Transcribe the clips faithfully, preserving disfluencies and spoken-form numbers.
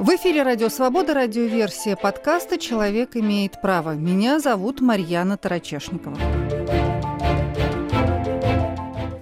В эфире «Радио Свобода», радиоверсия подкаста «Человек имеет право». Меня зовут Марьяна Тарачешникова.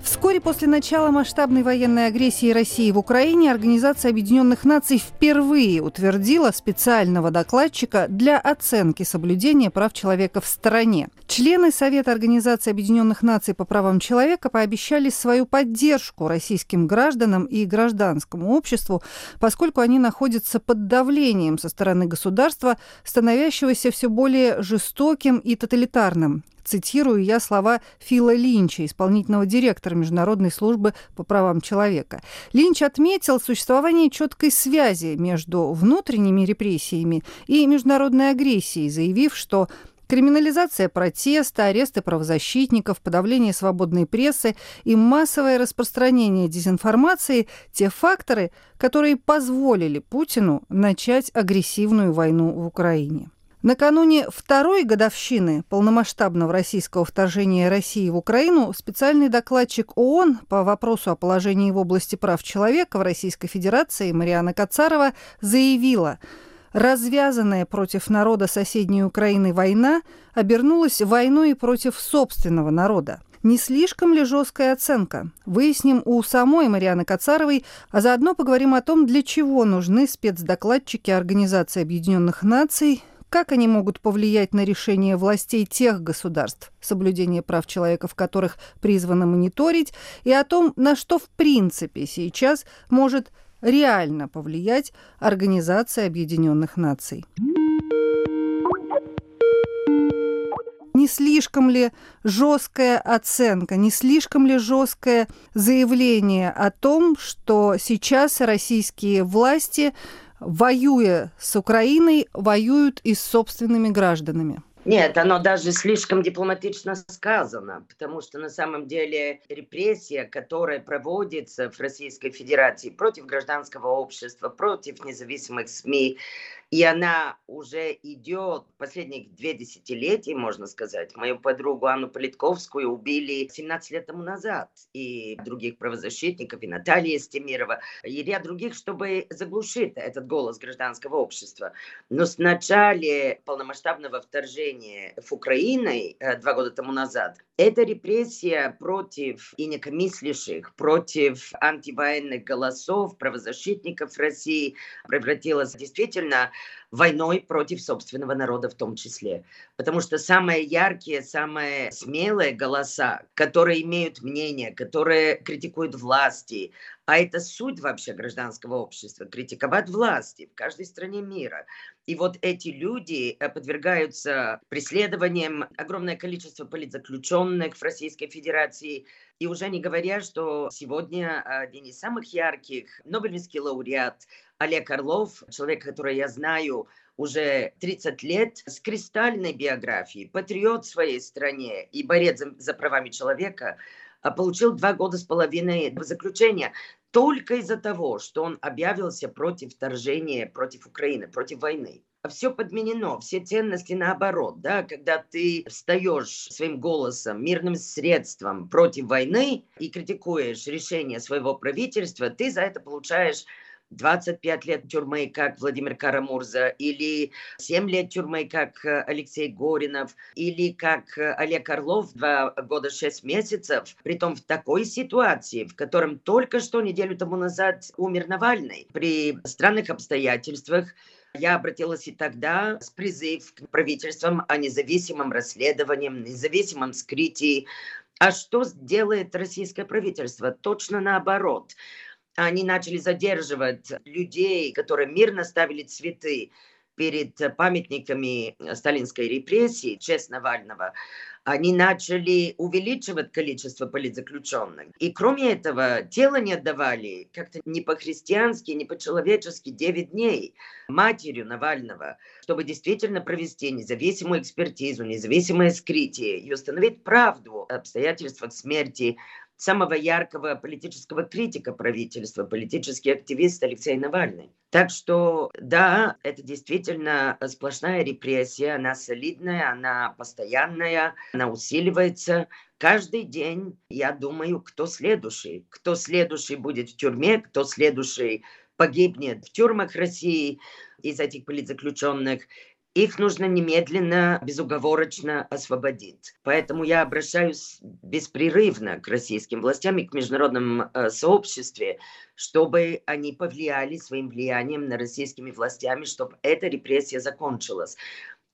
Вскоре после начала масштабной военной агрессии России в Украине Организация Объединенных Наций впервые утвердила специального докладчика для оценки соблюдения прав человека в стране. Члены Совета Организации Объединенных Наций по правам человека пообещали свою поддержку российским гражданам и гражданскому обществу, поскольку они находятся под давлением со стороны государства, становящегося все более жестоким и тоталитарным. Цитирую я слова Фила Линча, исполнительного директора Международной службы по правам человека. Линч отметил существование четкой связи между внутренними репрессиями и международной агрессией, заявив, что криминализация протеста, аресты правозащитников, подавление свободной прессы и массовое распространение дезинформации – те факторы, которые позволили Путину начать агрессивную войну в Украине. Накануне второй годовщины полномасштабного российского вторжения России в Украину специальный докладчик ООН по вопросу о положении в области прав человека в Российской Федерации Мариана Кацарова заявила: «Развязанная против народа соседней Украины война обернулась войной и против собственного народа. Не слишком ли жесткая оценка? Выясним у самой Марианы Кацаровой, а заодно поговорим о том, для чего нужны спецдокладчики Организации Объединенных Наций, как они могут повлиять на решения властей тех государств, соблюдение прав человека в которых призвано мониторить, и о том, на что в принципе сейчас может реально повлиять Организация Объединенных Наций». Не слишком ли жесткая оценка, не слишком ли жесткое заявление о том, что сейчас российские власти, воюя с Украиной, воюют и с собственными гражданами? Нет, оно даже слишком дипломатично сказано, потому что на самом деле репрессия, которая проводится в Российской Федерации против гражданского общества, против независимых СМИ, и она уже идет последних две десятилетия, можно сказать. Мою подругу Анну Политковскую убили семнадцать лет тому назад. И других правозащитников, и Наталью Стемирова, и ряд других, чтобы заглушить этот голос гражданского общества. Но с начала полномасштабного вторжения в Украину два года тому назад, эта репрессия против инакомыслящих, против антивоенных голосов, правозащитников России превратилась действительно войной против собственного народа в том числе. Потому что самые яркие, самые смелые голоса, которые имеют мнение, которые критикуют власти, а это суть вообще гражданского общества, критиковать власти в каждой стране мира. И вот эти люди подвергаются преследованиям, огромное количество политзаключенных в Российской Федерации. И уже не говоря, что сегодня один из самых ярких, нобелевский лауреат Олег Орлов, человек, которого я знаю уже тридцать лет, с кристальной биографией, патриот в своей стране и борец за правами человека, получил два года с половиной заключения только из-за того, что он объявился против вторжения, против Украины, против войны. Все подменено, все ценности наоборот, да, когда ты встаешь своим голосом, мирным средством против войны и критикуешь решение своего правительства, ты за это получаешь двадцать пять лет тюрьмы, как Владимир Кара-Мурза, или семь лет тюрьмы, как Алексей Горинов, или как Олег Орлов, два года шесть месяцев. Притом в такой ситуации, в котором только что неделю тому назад умер Навальный. При странных обстоятельствах я обратилась и тогда с призывом к правительствам о независимом расследовании, независимом вскрытии. А что делает российское правительство? Точно наоборот. Они начали задерживать людей, которые мирно ставили цветы перед памятниками сталинской репрессии, в честь Навального. Они начали увеличивать количество политзаключенных. И кроме этого, тело не отдавали как-то не по-христиански, не по-человечески девять дней матерью Навального, чтобы действительно провести независимую экспертизу, независимое вскрытие и установить правду об обстоятельствах смерти самого яркого политического критика правительства, политический активист Алексей Навальный. Так что, да, это действительно сплошная репрессия, она солидная, она постоянная, она усиливается. Каждый день я думаю, кто следующий. Кто следующий будет в тюрьме, кто следующий погибнет в тюрьмах России из этих политзаключенных, их нужно немедленно, безуговорочно освободить. Поэтому я обращаюсь беспрерывно к российским властям и к международному сообществу, чтобы они повлияли своим влиянием на российскими властями, чтобы эта репрессия закончилась.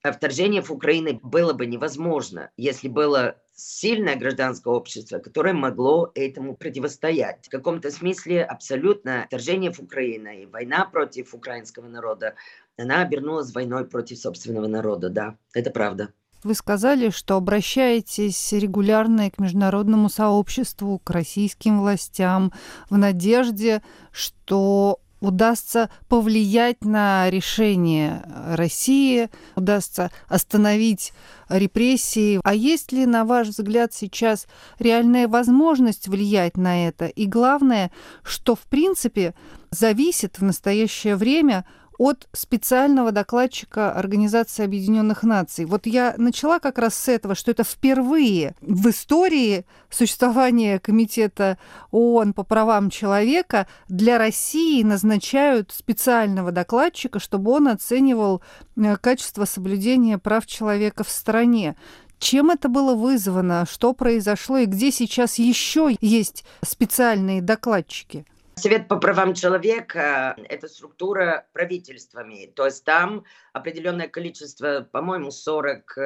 Вторжение в Украину было бы невозможно, если было сильное гражданское общество, которое могло этому противостоять. В каком-то смысле абсолютно вторжение в Украину и война против украинского народа, она обернулась войной против собственного народа, да, это правда. Вы сказали, что обращаетесь регулярно к международному сообществу, к российским властям, в надежде, что удастся повлиять на решение России, удастся остановить репрессии. А есть ли, на ваш взгляд, сейчас реальная возможность влиять на это? И главное, что, в принципе, зависит в настоящее время от специального докладчика Организации Объединенных Наций. Вот я начала как раз с этого, что это впервые в истории существования Комитета ООН по правам человека для России назначают специального докладчика, чтобы он оценивал качество соблюдения прав человека в стране. Чем это было вызвано, что произошло и где сейчас еще есть специальные докладчики? Совет по правам человека – это структура правительствами. То есть там определенное количество, по-моему, сорок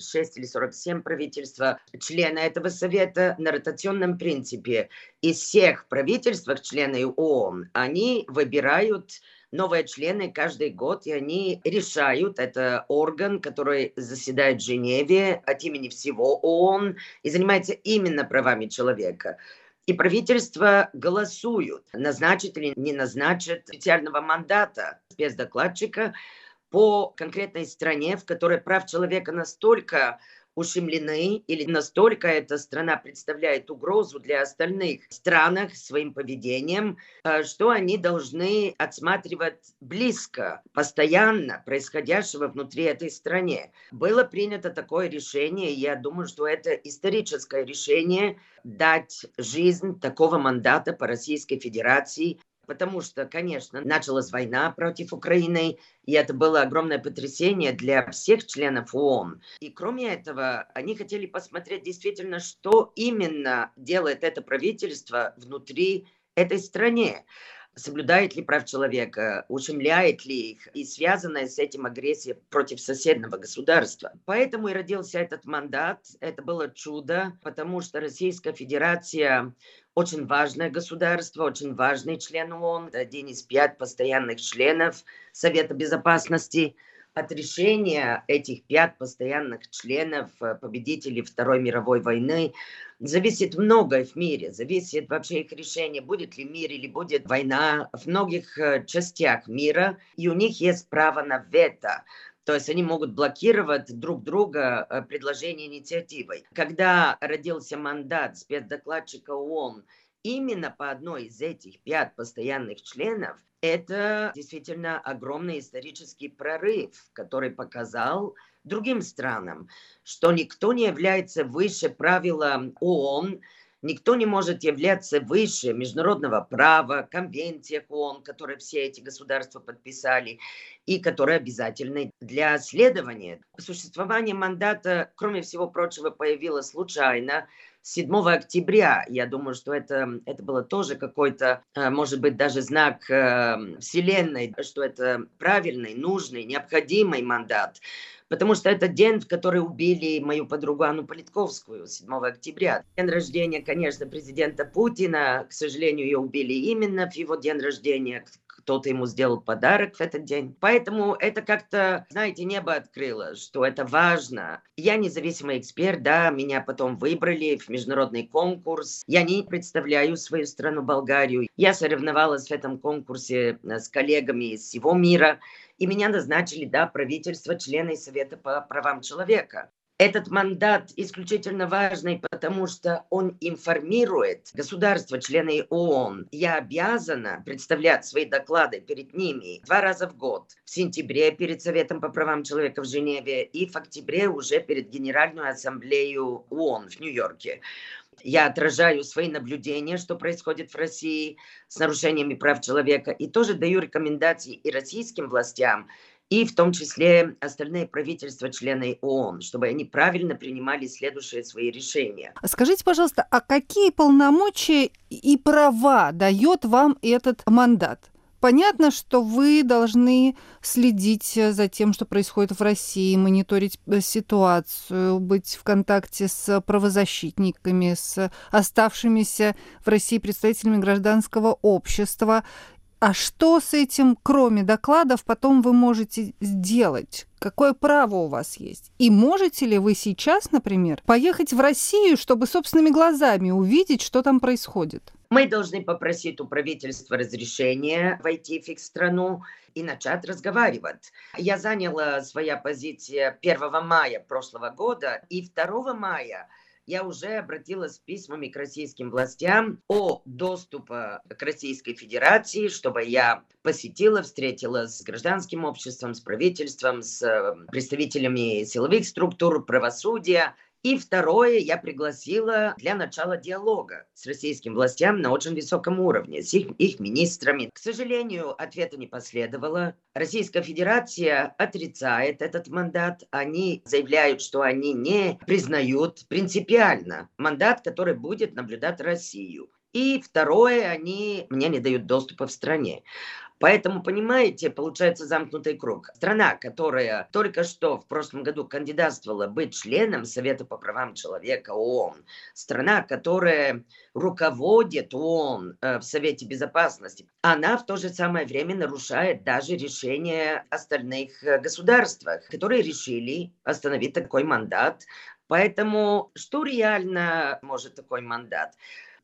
шесть или сорок семь правительств, члены этого совета на ротационном принципе. Из всех правительств, члены ООН, они выбирают новые члены каждый год, и они решают, это орган, который заседает в Женеве от имени всего ООН и занимается именно правами человека. И правительство голосует, назначит или не назначит специального мандата спецдокладчика по конкретной стране, в которой прав человека настолько ущемлены или настолько эта страна представляет угрозу для остальных стран своим поведением, что они должны отсматривать близко, постоянно происходящего внутри этой страны. Было принято такое решение, и я думаю, что это историческое решение дать жизнь такого мандата по Российской Федерации. Потому что, конечно, началась война против Украины, и это было огромное потрясение для всех членов ООН. И кроме этого, они хотели посмотреть действительно, что именно делает это правительство внутри этой страны. Соблюдает ли прав человека, ущемляет ли их, и связанная с этим агрессия против соседнего государства. Поэтому и родился этот мандат. Это было чудо, потому что Российская Федерация очень важное государство, очень важный член ООН, один из пяти постоянных членов Совета Безопасности. От решения этих пяти постоянных членов, победителей Второй мировой войны, зависит многое в мире. Зависит вообще их решение, будет ли мир или будет война в многих частях мира. И у них есть право на вето. То есть они могут блокировать друг друга предложения инициативой. Когда родился мандат спецдокладчика ООН именно по одной из этих пяти постоянных членов, это действительно огромный исторический прорыв, который показал другим странам, что никто не является выше правила ООН, никто не может являться выше международного права, конвенциях ООН, которые все эти государства подписали и которые обязательны для следования. Существование мандата, кроме всего прочего, появилось случайно. седьмого октября, я думаю, что это, это было тоже какой-то, может быть, даже знак Вселенной, что это правильный, нужный, необходимый мандат. Потому что это день, в который убили мою подругу Анну Политковскую, седьмого октября. День рождения, конечно, президента Путина. К сожалению, ее убили именно в его день рождения. Кто-то ему сделал подарок в этот день. Поэтому это как-то, знаете, небо открыло, что это важно. Я независимый эксперт, да, меня потом выбрали в международный конкурс. Я не представляю свою страну Болгарию. Я соревновалась в этом конкурсе с коллегами из всего мира. И меня назначили, да, правительство, члены Совета по правам человека. Этот мандат исключительно важный, потому что он информирует государства, члены ООН. Я обязана представлять свои доклады перед ними два раза в год. В сентябре перед Советом по правам человека в Женеве и в октябре уже перед Генеральной Ассамблеей ООН в Нью-Йорке. Я отражаю свои наблюдения, что происходит в России с нарушениями прав человека, и тоже даю рекомендации и российским властям, и в том числе остальные правительства, члены ООН, чтобы они правильно принимали следующие свои решения. Скажите, пожалуйста, а какие полномочия и права дает вам этот мандат? Понятно, что вы должны следить за тем, что происходит в России, мониторить ситуацию, быть в контакте с правозащитниками, с оставшимися в России представителями гражданского общества. А что с этим, кроме докладов, потом вы можете сделать? Какое право у вас есть? И можете ли вы сейчас, например, поехать в Россию, чтобы собственными глазами увидеть, что там происходит? Мы должны попросить у правительства разрешения войти в их страну и начать разговаривать. Я заняла свою позицию первого мая прошлого года, и второго мая я уже обратилась с письмами к российским властям о доступе к Российской Федерации, чтобы я посетила, встретилась с гражданским обществом, с правительством, с представителями силовых структур, правосудия. И второе, я пригласила для начала диалога с российским властям на очень высоком уровне, с их, их министрами. К сожалению, ответа не последовало. Российская Федерация отрицает этот мандат. Они заявляют, что они не признают принципиально мандат, который будет наблюдать Россию. И второе, они мне не дают доступа в стране. Поэтому, понимаете, получается замкнутый круг. Страна, которая только что в прошлом году кандидатствовала быть членом Совета по правам человека ООН, страна, которая руководит ООН в Совете Безопасности, она в то же самое время нарушает даже решения остальных государств, которые решили остановить такой мандат. Поэтому что реально может такой мандат?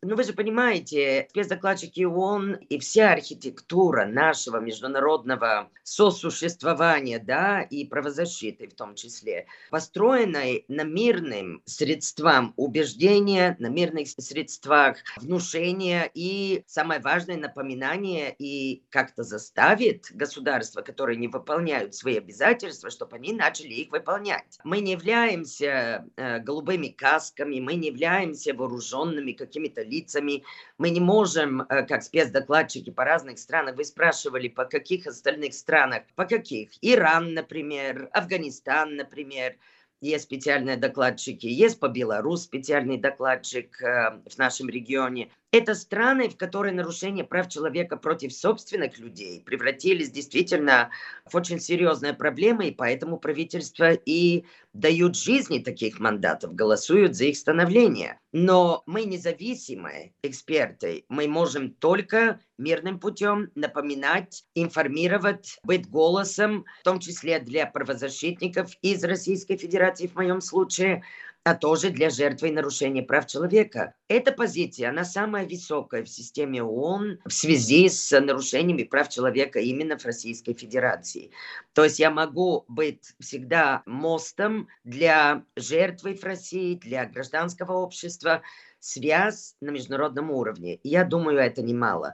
Ну, вы же понимаете, спецдокладчики ООН и вся архитектура нашего международного сосуществования, да, и правозащиты в том числе, построенной на мирным средствам убеждения, на мирных средствах внушения и, самое важное, напоминание и как-то заставит государства, которые не выполняют свои обязательства, чтобы они начали их выполнять. Мы не являемся э, голубыми касками, мы не являемся вооруженными какими-то лицами. Мы не можем, как спецдокладчики по разных странах, вы спрашивали, по каких остальных странах, по каких? Иран, например, Афганистан, например, есть специальные докладчики, есть по Беларуси специальный докладчик э, в нашем регионе. Это страны, в которые нарушения прав человека против собственных людей превратились действительно в очень серьезные проблемы, и поэтому правительство и дают жизни таких мандатов, голосуют за их становление. Но мы независимые эксперты, мы можем только мирным путем напоминать, информировать, быть голосом, в том числе для правозащитников из Российской Федерации в моем случае, а тоже для жертвы нарушения прав человека. Эта позиция, она самая высокая в системе ООН в связи с нарушениями прав человека именно в Российской Федерации. То есть я могу быть всегда мостом для жертвы в России, для гражданского общества, связь на международном уровне. И я думаю, это немало.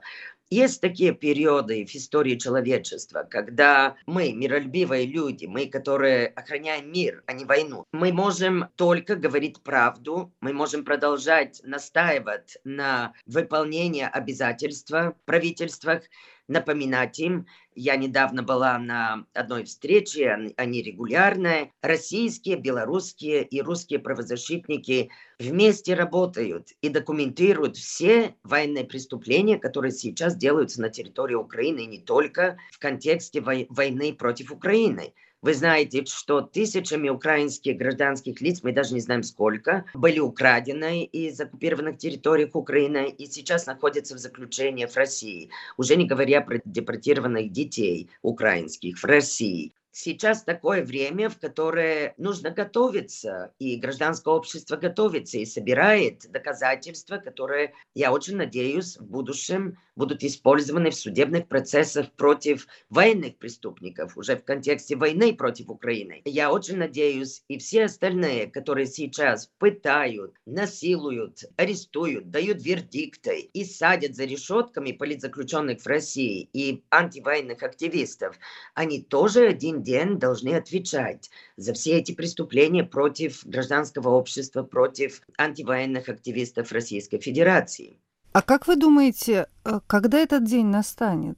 Есть такие периоды в истории человечества, когда мы, миролюбивые люди, мы, которые охраняем мир, а не войну, мы можем только говорить правду, мы можем продолжать настаивать на выполнении обязательств в правительствах, напоминать им. Я недавно была на одной встрече, они регулярные. Российские, белорусские и русские правозащитники вместе работают и документируют все военные преступления, которые сейчас делаются на территории Украины, и не только в контексте войны против Украины. Вы знаете, что тысячами украинских гражданских лиц, мы даже не знаем сколько, были украдены из оккупированных территорий Украины и сейчас находятся в заключении в России, уже не говоря про депортированных детей украинских в России. Сейчас такое время, в которое нужно готовиться, и гражданское общество готовится и собирает доказательства, которые, я очень надеюсь, в будущем будут использованы в судебных процессах против военных преступников, уже в контексте войны против Украины. Я очень надеюсь, и все остальные, которые сейчас пытают, насилуют, арестуют, дают вердикты и садят за решетками политзаключенных в России и антивоенных активистов, они тоже один день должны отвечать за все эти преступления против гражданского общества, против антивоенных активистов Российской Федерации. А как вы думаете, когда этот день настанет?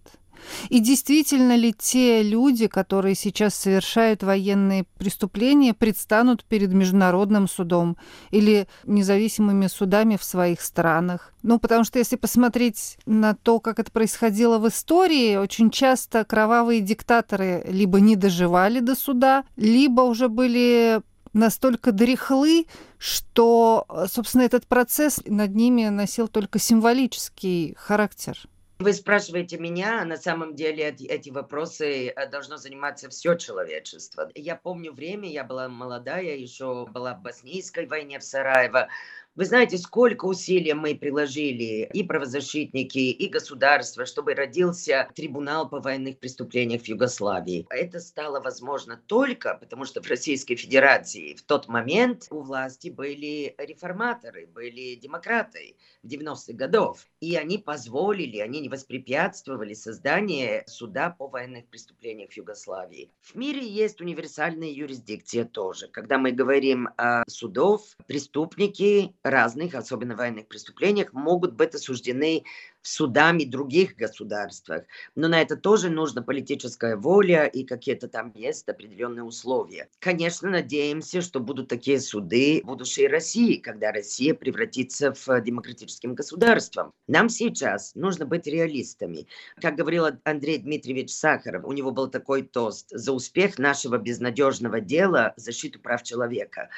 И действительно ли те люди, которые сейчас совершают военные преступления, предстанут перед международным судом или независимыми судами в своих странах? Ну, потому что если посмотреть на то, как это происходило в истории, очень часто кровавые диктаторы либо не доживали до суда, либо уже были настолько дряхлы, что, собственно, этот процесс над ними носил только символический характер. Вы спрашиваете меня, на самом деле эти вопросы должно заниматься все человечество. Я помню время, я была молодая, еще была в Боснийской войне в Сараево. Вы знаете, сколько усилий мы приложили, и правозащитники, и государство, чтобы родился трибунал по военных преступлениях в Югославии. Это стало возможно только потому, что в Российской Федерации в тот момент у власти были реформаторы, были демократы в девяностых годов. И они позволили, они не воспрепятствовали созданию суда по военных преступлениях в Югославии. В мире есть универсальная юрисдикция тоже. Когда мы говорим о судах, преступники разных, особенно военных преступлениях, могут быть осуждены судами других государств. Но на это тоже нужна политическая воля и какие-то там есть определенные условия. Конечно, надеемся, что будут такие суды в будущей России, когда Россия превратится в демократическим государством. Нам сейчас нужно быть реалистами. Как говорил Андрей Дмитриевич Сахаров, у него был такой тост: «За успех нашего безнадежного дела защиту прав человека».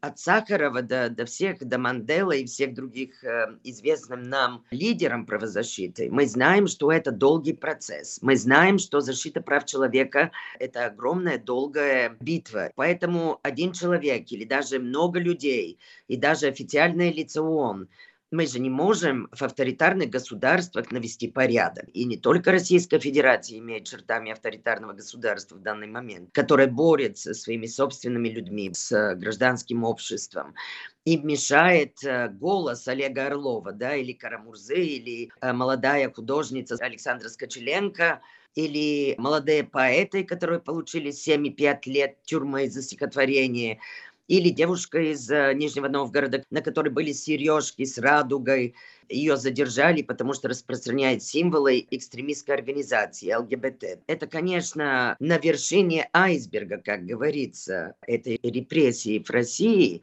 От Сахарова до, до всех, до Мандела и всех других э, известным нам лидерам правозащиты, мы знаем, что это долгий процесс. Мы знаем, что защита прав человека – это огромная, долгая битва. Поэтому один человек или даже много людей, и даже официальное лицо ООН, мы же не можем в авторитарных государствах навести порядок. И не только Российская Федерация имеет чертами авторитарного государства в данный момент, которое борется со своими собственными людьми, с гражданским обществом. И мешает голос Олега Орлова, да, или Кара-Мурзы, или молодая художница Александра Скочиленко, или молодые поэты, которые получили семь и пять лет тюрьмы за стихотворение, или девушка из Нижнего Новгорода, на которой были сережки с радугой. Ее задержали, потому что распространяет символы экстремистской организации ЛГБТ. Это, конечно, на вершине айсберга, как говорится, этой репрессии в России.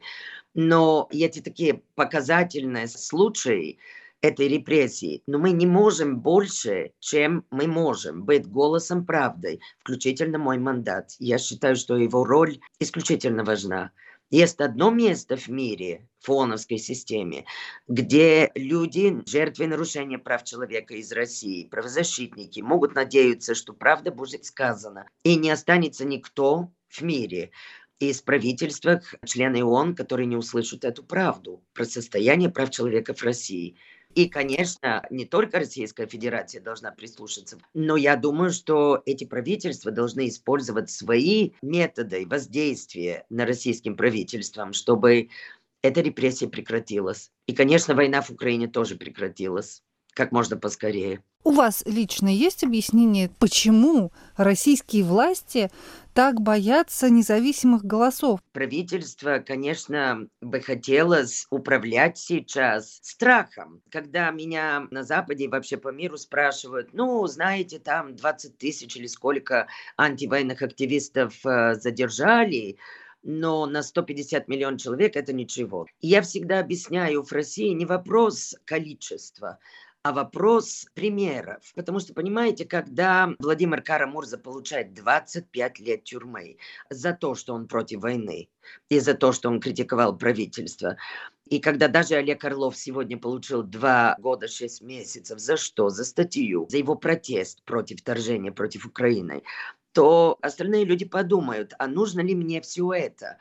Но эти такие показательные случаи этой репрессии. Но мы не можем больше, чем мы можем, быть голосом правды, включительно мой мандат. Я считаю, что его роль исключительно важна. Есть одно место в мире, в ООНовской системе, где люди, жертвы нарушения прав человека из России, правозащитники, могут надеяться, что правда будет сказана. И не останется никто в мире из правительства, члены ООН, которые не услышат эту правду про состояние прав человека в России. И, конечно, не только Российская Федерация должна прислушаться, но я думаю, что эти правительства должны использовать свои методы воздействия на российским правительством, чтобы эта репрессия прекратилась. И, конечно, война в Украине тоже прекратилась как можно поскорее. У вас лично есть объяснение, почему российские власти так боятся независимых голосов? Правительство, конечно, бы хотело управлять сейчас страхом. Когда меня на Западе и вообще по миру спрашивают, ну, знаете, там двадцать тысяч или сколько антивоенных активистов задержали, но на сто пятьдесят миллионов человек это ничего. И я всегда объясняю, в России не вопрос количества, а вопрос примеров. Потому что, понимаете, когда Владимир Кара-Мурза получает двадцать пять лет тюрьмы за то, что он против войны, и за то, что он критиковал правительство, и когда даже Олег Орлов сегодня получил два года шесть месяцев, за что? За статью, за его протест против вторжения, против Украины, то остальные люди подумают, а нужно ли мне все это?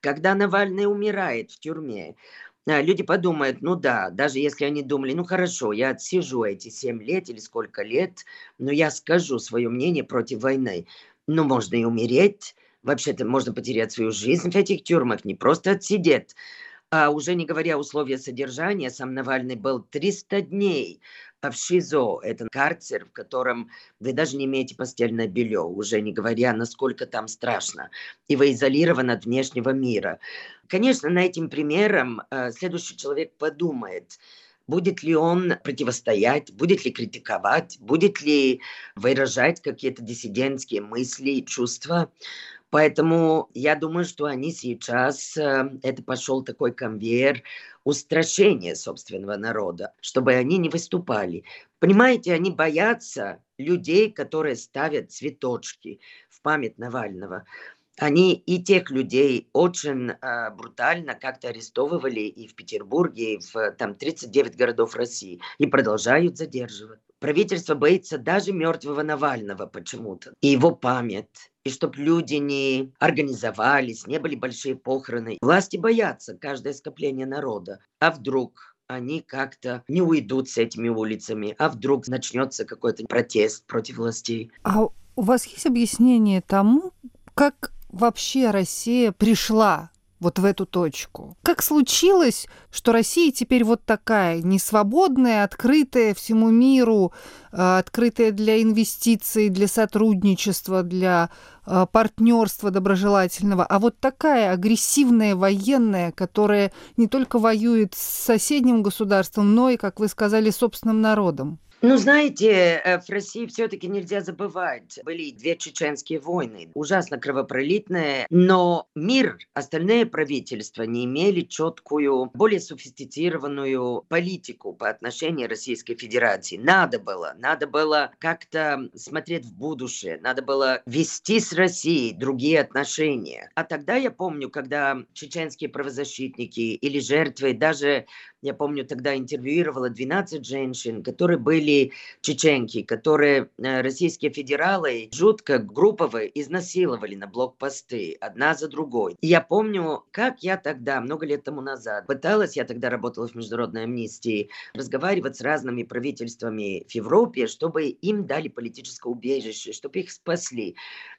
Когда Навальный умирает в тюрьме, люди подумают, ну да, даже если они думали, ну хорошо, я отсижу эти семь лет или сколько лет, но я скажу свое мнение против войны. Ну можно и умереть, вообще-то можно потерять свою жизнь в этих тюрьмах, не просто отсидеть. А уже не говоря условия содержания, сам Навальный был триста дней в ШИЗО. Это карцер, в котором вы даже не имеете постельное белье, уже не говоря, насколько там страшно. И вы изолированы от внешнего мира. Конечно, на этим примером следующий человек подумает, будет ли он противостоять, будет ли критиковать, будет ли выражать какие-то диссидентские мысли и чувства. Поэтому я думаю, что они сейчас, это пошел такой конвейер устрашения собственного народа, чтобы они не выступали. Понимаете, они боятся людей, которые ставят цветочки в память Навального. Они и тех людей очень э, брутально как-то арестовывали и в Петербурге, и в там, тридцать девять городов России, и продолжают задерживать. Правительство боится даже мертвого Навального почему-то, и его память. И чтобы люди не организовались, не были большие похороны. Власти боятся каждое скопление народа. А вдруг они как-то не уйдут с этими улицами? А вдруг начнется какой-то протест против властей? А у вас есть объяснение тому, как вообще Россия пришла вот в эту точку? Как случилось, что Россия теперь вот такая несвободная, открытая всему миру, открытая для инвестиций, для сотрудничества, для партнерства доброжелательного, а вот такая агрессивная военная, которая не только воюет с соседним государством, но и, как вы сказали, с собственным народом? Ну, знаете, в России все-таки нельзя забывать. Были две чеченские войны, ужасно кровопролитные, но мир, остальные правительства не имели четкую, более софистицированную политику по отношению к Российской Федерации. Надо было, надо было как-то смотреть в будущее, надо было вести с Россией другие отношения. А тогда я помню, когда чеченские правозащитники или жертвы, даже я помню, тогда интервьюировала двенадцать женщин, которые были чеченки, которые российские федералы жутко группово изнасиловали на блокпосты одна за другой. И я помню, как я тогда, много лет тому назад, пыталась, я тогда работала в международной амнистии, разговаривать с разными правительствами в Европе, чтобы им дали политическое убежище, чтобы их спасли.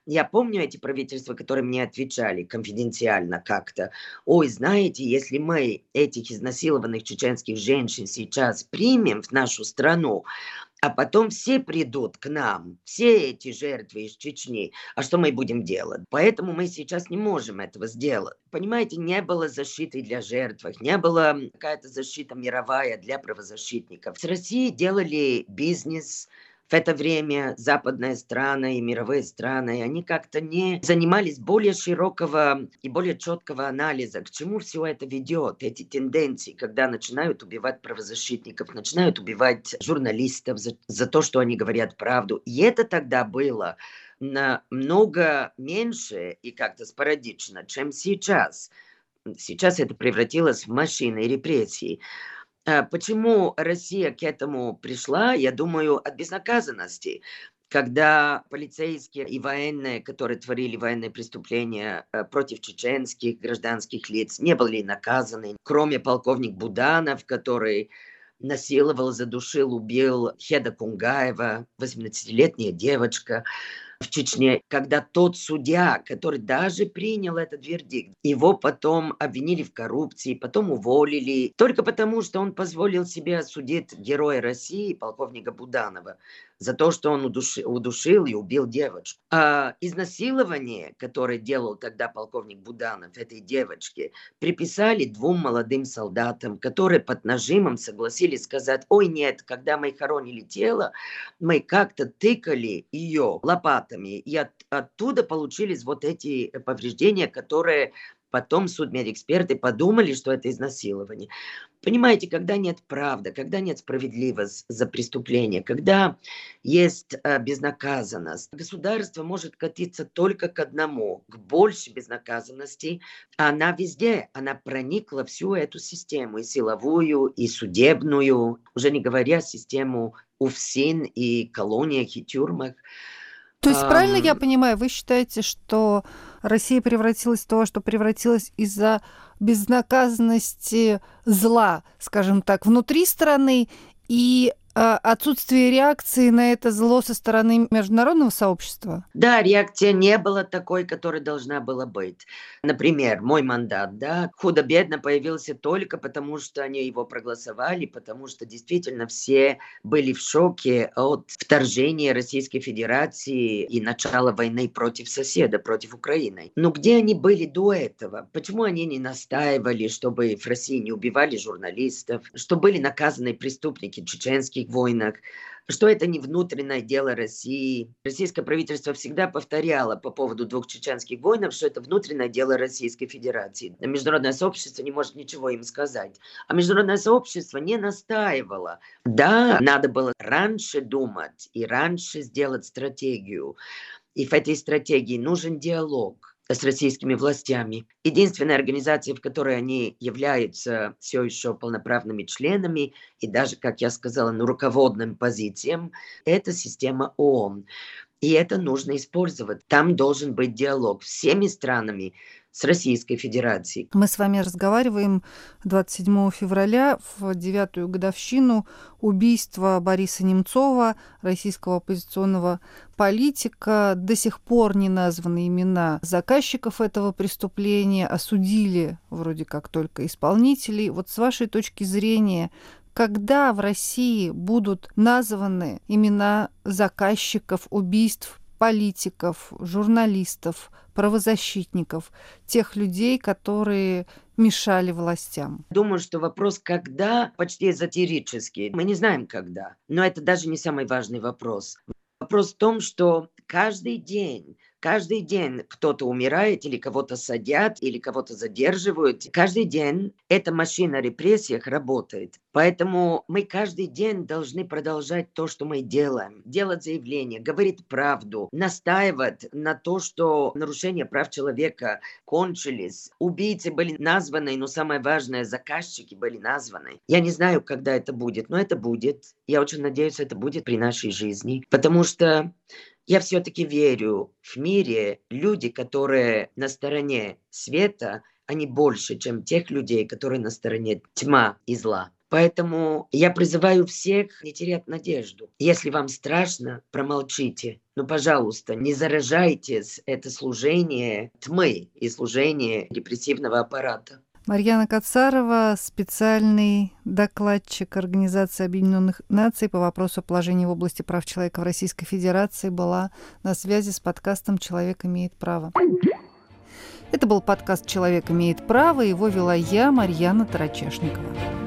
Я помню эти правительства, которые мне отвечали конфиденциально как-то. Ой, знаете, если мы этих изнасилованных чеченских женщин сейчас примем в нашу страну, а потом все придут к нам, все эти жертвы из Чечни. А что мы будем делать? Поэтому мы сейчас не можем этого сделать. Понимаете, не было защиты для жертв, не было какая-то защита мировая для правозащитников. С Россией делали бизнес. В это время западные страны и мировые страны, они как-то не занимались более широкого и более четкого анализа, к чему все это ведет, эти тенденции, когда начинают убивать правозащитников, начинают убивать журналистов за, за то, что они говорят правду. И это тогда было намного меньше и как-то спорадично, чем сейчас. Сейчас это превратилось в машины репрессий. Почему Россия к этому пришла, я думаю, от безнаказанности, когда полицейские и военные, которые творили военные преступления против чеченских гражданских лиц, не были наказаны, кроме полковника Буданов, который насиловал, задушил, убил Хеда Кунгаева, восемнадцатилетняя девочка в Чечне, когда тот судья, который даже принял этот вердикт, его потом обвинили в коррупции, потом уволили, только потому, что он позволил себе осудить героя России, полковника Буданова, за то, что он удушил, удушил и убил девочку. А изнасилование, которое делал тогда полковник Буданов этой девочке, приписали двум молодым солдатам, которые под нажимом согласились сказать: ой, нет, когда мы хоронили тело, мы как-то тыкали ее лопатой, и от, оттуда получились вот эти повреждения, которые потом судмедэксперты подумали, что это изнасилование. Понимаете, когда нет правды, когда нет справедливости за преступление, когда есть а, безнаказанность, государство может катиться только к одному, к большей безнаказанности. Она везде, она проникла всю эту систему, и силовую, и судебную, уже не говоря систему УФСИН и колониях, и тюрьмах. То есть правильно я понимаю, вы считаете, что Россия превратилась в то, что превратилась из-за безнаказанности зла, скажем так, внутри страны и отсутствие реакции на это зло со стороны международного сообщества? Да, реакция не была такой, которая должна была быть. Например, мой мандат, да, худо-бедно появился только потому, что они его проголосовали, потому что действительно все были в шоке от вторжения Российской Федерации и начала войны против соседа, против Украины. Но где они были до этого? Почему они не настаивали, чтобы в России не убивали журналистов, что были наказаны преступники чеченские, войнах, что это не внутреннее дело России. Российское правительство всегда повторяло по поводу двух чеченских войн, что это внутреннее дело Российской Федерации. Международное сообщество не может ничего им сказать. А международное сообщество не настаивало. Да, надо было раньше думать и раньше сделать стратегию. И в этой стратегии нужен диалог с российскими властями. Единственная организация, в которой они являются все еще полноправными членами и даже, как я сказала, на руководным позициям, это система ООН. И это нужно использовать. Там должен быть диалог с всеми странами, с Российской Федерацией. Мы с вами разговариваем двадцать седьмого февраля в девятую годовщину убийства Бориса Немцова, российского оппозиционного политика. До сих пор не названы имена заказчиков этого преступления, осудили вроде как только исполнителей. Вот с вашей точки зрения, когда в России будут названы имена заказчиков убийств политиков, журналистов, правозащитников, тех людей, которые мешали властям? Думаю, что вопрос «когда» почти эзотерический. Мы не знаем, когда. Но это даже не самый важный вопрос. Вопрос в том, что каждый день, каждый день кто-то умирает или кого-то садят, или кого-то задерживают. Каждый день эта машина репрессий работает. Поэтому мы каждый день должны продолжать то, что мы делаем. Делать заявления, говорить правду, настаивать на то, что нарушения прав человека кончились. Убийцы были названы, но самое важное, заказчики были названы. Я не знаю, когда это будет, но это будет. Я очень надеюсь, это будет при нашей жизни. Потому что я все-таки верю, в мире люди, которые на стороне света, они больше, чем тех людей, которые на стороне тьма и зла. Поэтому я призываю всех не терять надежду. Если вам страшно, промолчите. Но, пожалуйста, не заражайтесь это служение тьмы и служение репрессивного аппарата. Марьяна Кацарова, специальный докладчик Организации Объединенных Наций по вопросу о положении в области прав человека в Российской Федерации, была на связи с подкастом «Человек имеет право». Это был подкаст «Человек имеет право». Его вела я, Марьяна Тарачешникова.